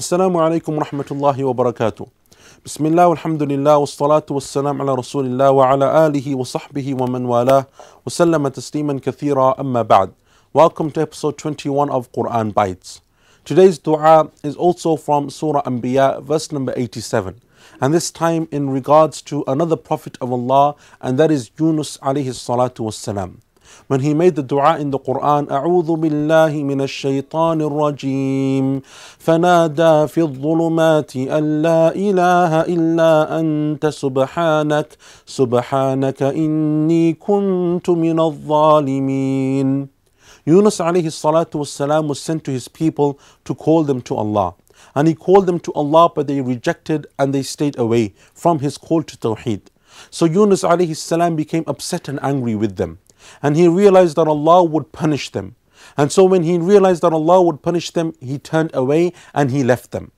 Assalamu alaikum wa rahmatullahi wa barakatuh. Bismillah, alhamdulillah, wa salatu wa salam ala rasulillah wa ala alihi wa sahbihi wa man walah, wa sallama tasliman kathira amma ba'd. Welcome to episode 21 of Qur'an Bites. Today's dua is also from Surah Anbiya, verse number 87. And this time in regards to another Prophet of Allah, and that is Yunus alayhi salatu wa salam. When he made the dua in the Qur'an, أعوذ بالله من الشيطان الرجيم فنادى في الظلمات أن لا إله إلا أنت سبحانك إني كنت من الظالمين. Yunus alayhi salatu wasalam was sent to his people to call them to Allah. And he called them to Allah, but they rejected and they stayed away from his call to Tawheed. So Yunus alayhi salam became upset and angry with them. And he realized that Allah would punish them. And so when he realized that Allah would punish them, he turned away and he left them.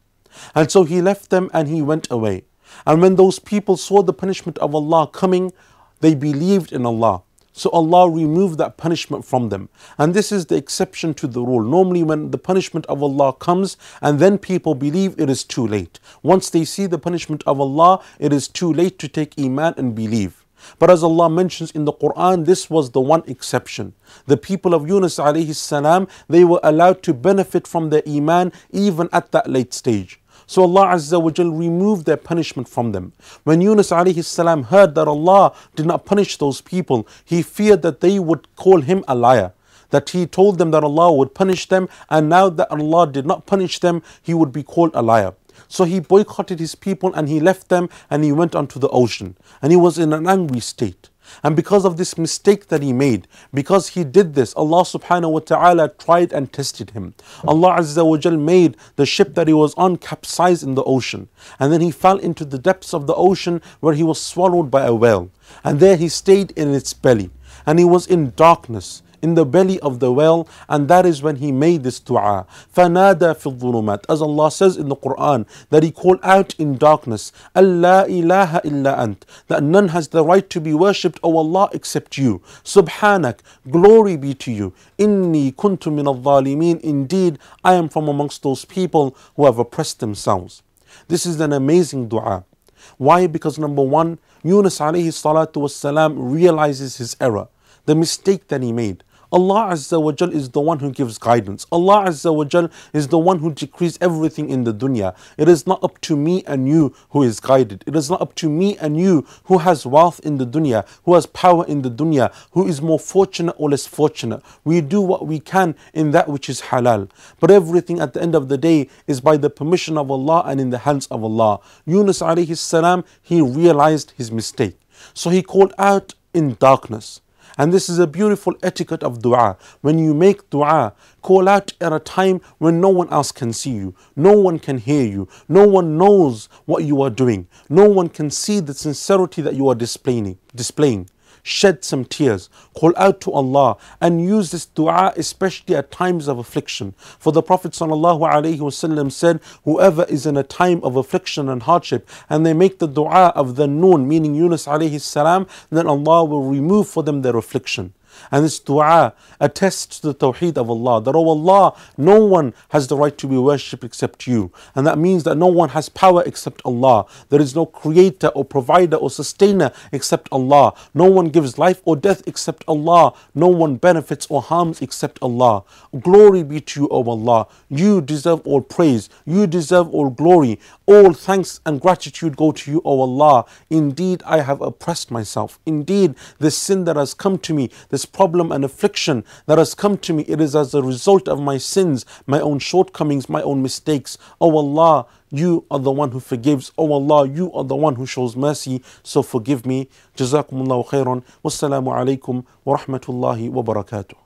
And so he left them and he went away. And when those people saw the punishment of Allah coming, they believed in Allah. So Allah removed that punishment from them. And this is the exception to the rule. Normally when the punishment of Allah comes and then people believe, it is too late. Once they see the punishment of Allah, it is too late to take Iman and believe. But as Allah mentions in the Qur'an, this was the one exception. The people of Yunus alayhi salam, they were allowed to benefit from their Iman even at that late stage. So Allah Azza wa Jal removed their punishment from them. When Yunus alayhi salam heard that Allah did not punish those people, he feared that they would call him a liar. That he told them that Allah would punish them, and now that Allah did not punish them, he would be called a liar. So he boycotted his people and he left them and he went onto the ocean. And he was in an angry state. And because of this mistake that he made, because he did this, Allah subhanahu wa ta'ala tried and tested him. Allah azza wa jal made the ship that he was on capsize in the ocean. And then he fell into the depths of the ocean where he was swallowed by a whale. And there he stayed in its belly. And he was in darkness, in the belly of the whale, and that is when he made this dua. فَنَادَى فِي الظُّلُمَاتِ, as Allah says in the Qur'an, that he called out in darkness, أَن لَا إِلَهَ إِلَّا أَنْتَ, that none has the right to be worshipped, O Allah, except you. Subhanak, glory be to you. إِنِّي كُنْتُ مِنَ الظَّالِمِينَ, indeed, I am from amongst those people who have oppressed themselves. This is an amazing dua. Why? Because number one, Yunus alayhi salatu wasalam realizes his error, the mistake that he made. Allah Azza wa Jal is the one who gives guidance. Allah Azza wa Jal is the one who decrees everything in the dunya. It is not up to me and you who is guided. It is not up to me and you who has wealth in the dunya, who has power in the dunya, who is more fortunate or less fortunate. We do what we can in that which is halal. But everything at the end of the day is by the permission of Allah and in the hands of Allah. Yunus alayhi salam, he realized his mistake. So he called out in darkness. And this is a beautiful etiquette of dua. When you make dua, call out at a time when no one else can see you, no one can hear you, no one knows what you are doing, no one can see the sincerity that you are displaying. Shed some tears, call out to Allah, and use this dua especially at times of affliction. For the Prophet ﷺ said, whoever is in a time of affliction and hardship, and they make the dua of the noon, meaning Yunus alayhi salam, then Allah will remove for them their affliction. And this dua attests to the Tawheed of Allah, that oh Allah, no one has the right to be worshipped except you. And that means that no one has power except Allah. There is no creator or provider or sustainer except Allah. No one gives life or death except Allah. No one benefits or harms except Allah. Glory be to you, O Allah. You deserve all praise. You deserve all glory. All thanks and gratitude go to you, O Allah. Indeed, I have oppressed myself. Indeed, this sin that has come to me, this problem and affliction that has come to me, it is as a result of my sins, my own shortcomings, my own mistakes. O Allah, you are the one who forgives. O Allah, you are the one who shows mercy, so forgive me. Jazakumullahu khairan. Wassalamu alaikum wa rahmatullahi wa barakatuh.